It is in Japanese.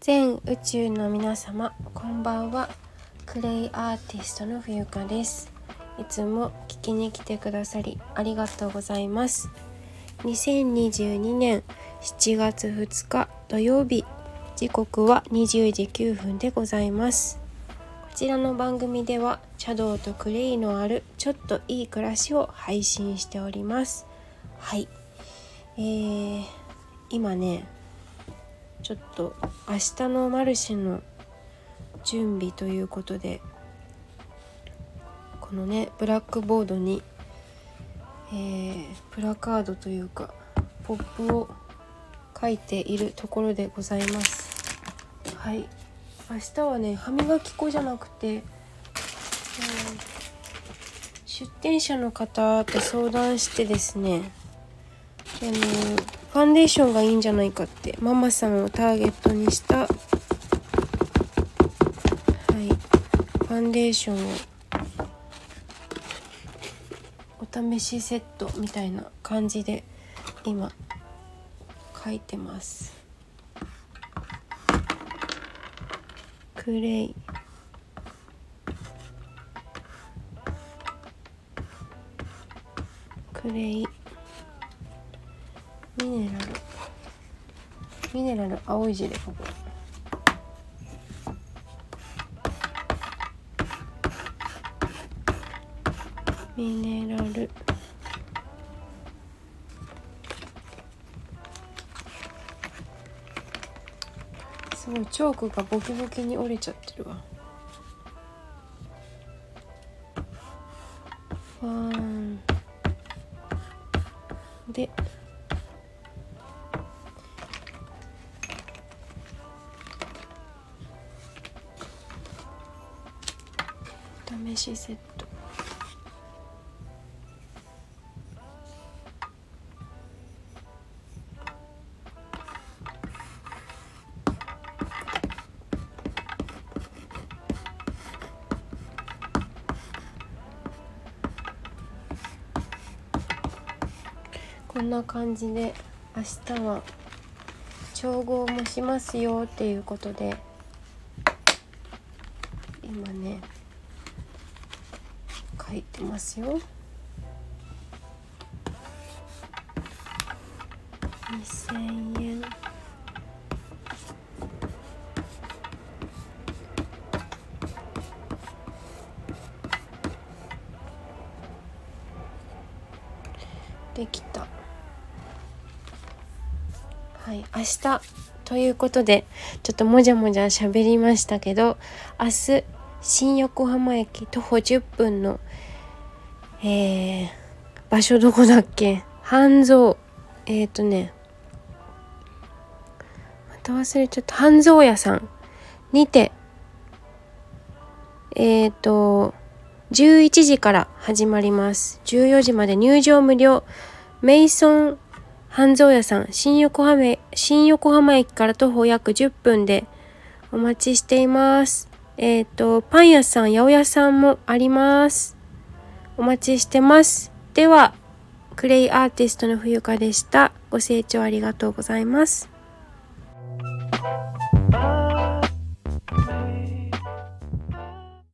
全宇宙の皆様、こんばんは。クレイアーティストの冬香です。いつも聞きに来てくださりありがとうございます。2022年7月2日土曜日、時刻は20時9分でございます。こちらの番組では茶道とクレイのあるちょっといい暮らしを配信しております。はい、今ねちょっと明日のマルシェの準備ということで、このねブラックボードに、プラカードというかポップを書いているところでございます。はい、明日はね歯磨き粉じゃなくて、出店者の方と相談してですね、ファンデーションがいいんじゃないかって、ママさんをターゲットにした、はい、ファンデーションをお試しセットみたいな感じで今書いてます。クレイミネラル青い字で書く。ミネラルすごいチョークがボキボキに折れちゃってるわ。ファンで試しセット。こんな感じで明日は調合もしますよっていうことで、今ね書いてますよ。2000円、できた。はい、明日ということでちょっともじゃもじゃ喋りましたけど、明日新横浜駅徒歩10分の、場所どこだっけ、半蔵、また忘れちゃった、半蔵屋さんにて11時から始まります。14時まで入場無料。メイソン半蔵屋さん、新横浜駅から徒歩約10分でお待ちしています。パン屋さん、八百屋さんもあります。お待ちしてます。では、クレイアーティストの冬香でした。ご清聴ありがとうございます。